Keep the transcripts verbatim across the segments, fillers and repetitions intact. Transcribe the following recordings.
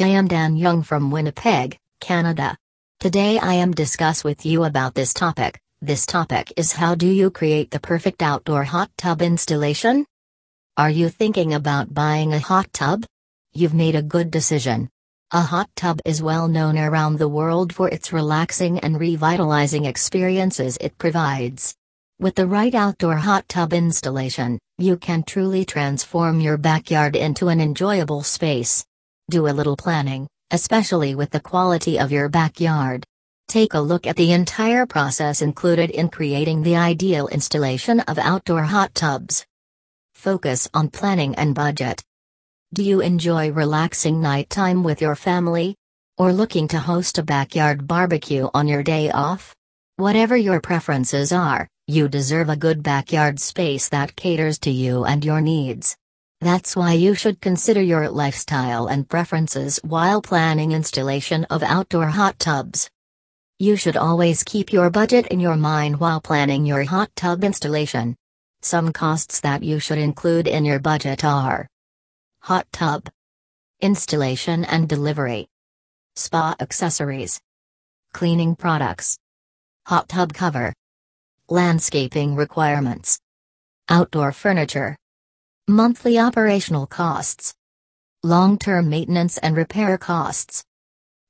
I am Dan Young from Winnipeg, Canada. Today I am discuss with you about this topic. This topic is how do you create the perfect outdoor hot tub installation? Are you thinking about buying a hot tub? You've made a good decision. A hot tub is well known around the world for its relaxing and revitalizing experiences it provides. With the right outdoor hot tub installation, you can truly transform your backyard into an enjoyable space. Do a little planning, especially with the quality of your backyard. Take a look at the entire process included in creating the ideal installation of outdoor hot tubs. Focus on planning and budget. Do you enjoy relaxing nighttime with your family? Or looking to host a backyard barbecue on your day off? Whatever your preferences are, you deserve a good backyard space that caters to you and your needs. That's why you should consider your lifestyle and preferences while planning installation of outdoor hot tubs. You should always keep your budget in your mind while planning your hot tub installation. Some costs that you should include in your budget are: hot tub installation and delivery, spa accessories, cleaning products, hot tub cover, landscaping requirements, outdoor furniture, monthly operational costs, long-term maintenance and repair costs.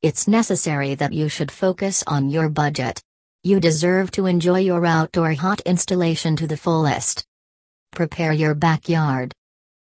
It's necessary that you should focus on your budget. You deserve to enjoy your outdoor hot installation to the fullest. Prepare your backyard.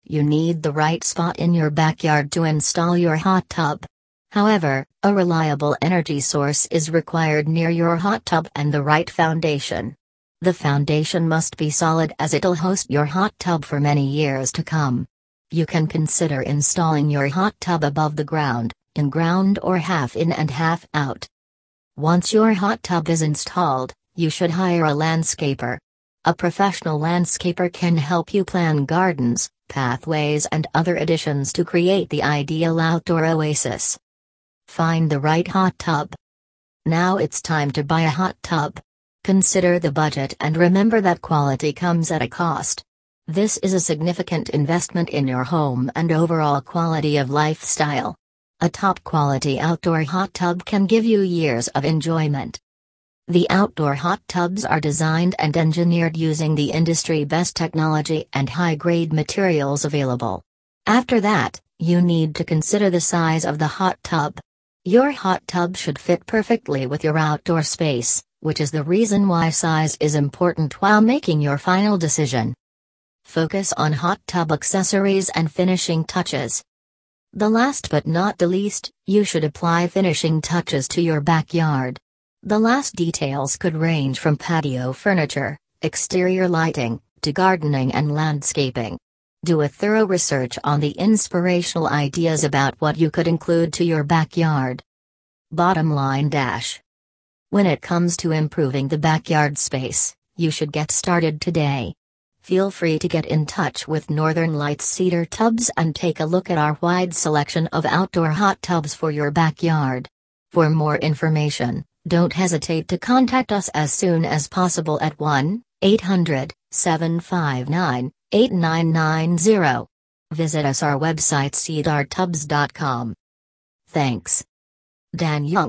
You need the right spot in your backyard to install your hot tub. However, a reliable energy source is required near your hot tub and the right foundation. The foundation must be solid as it'll host your hot tub for many years to come. You can consider installing your hot tub above the ground, in ground or half in and half out. Once your hot tub is installed, you should hire a landscaper. A professional landscaper can help you plan gardens, pathways and other additions to create the ideal outdoor oasis. Find the right hot tub. Now it's time to buy a hot tub. Consider the budget and remember that quality comes at a cost. This is a significant investment in your home and overall quality of lifestyle. A top quality outdoor hot tub can give you years of enjoyment. The outdoor hot tubs are designed and engineered using the industry best technology and high-grade materials available. After that, you need to consider the size of the hot tub. Your hot tub should fit perfectly with your outdoor space, which is the reason why size is important while making your final decision. Focus on hot tub accessories and finishing touches. The last but not the least, you should apply finishing touches to your backyard. The last details could range from patio furniture, exterior lighting, to gardening and landscaping. Do a thorough research on the inspirational ideas about what you could include to your backyard. Bottom line dash. When it comes to improving the backyard space, you should get started today. Feel free to get in touch with Northern Lights Cedar Tubs and take a look at our wide selection of outdoor hot tubs for your backyard. For more information, don't hesitate to contact us as soon as possible at one eight hundred, seven five nine, eight nine nine zero. Visit us our website cedar tubs dot com. Thanks. Dan Young.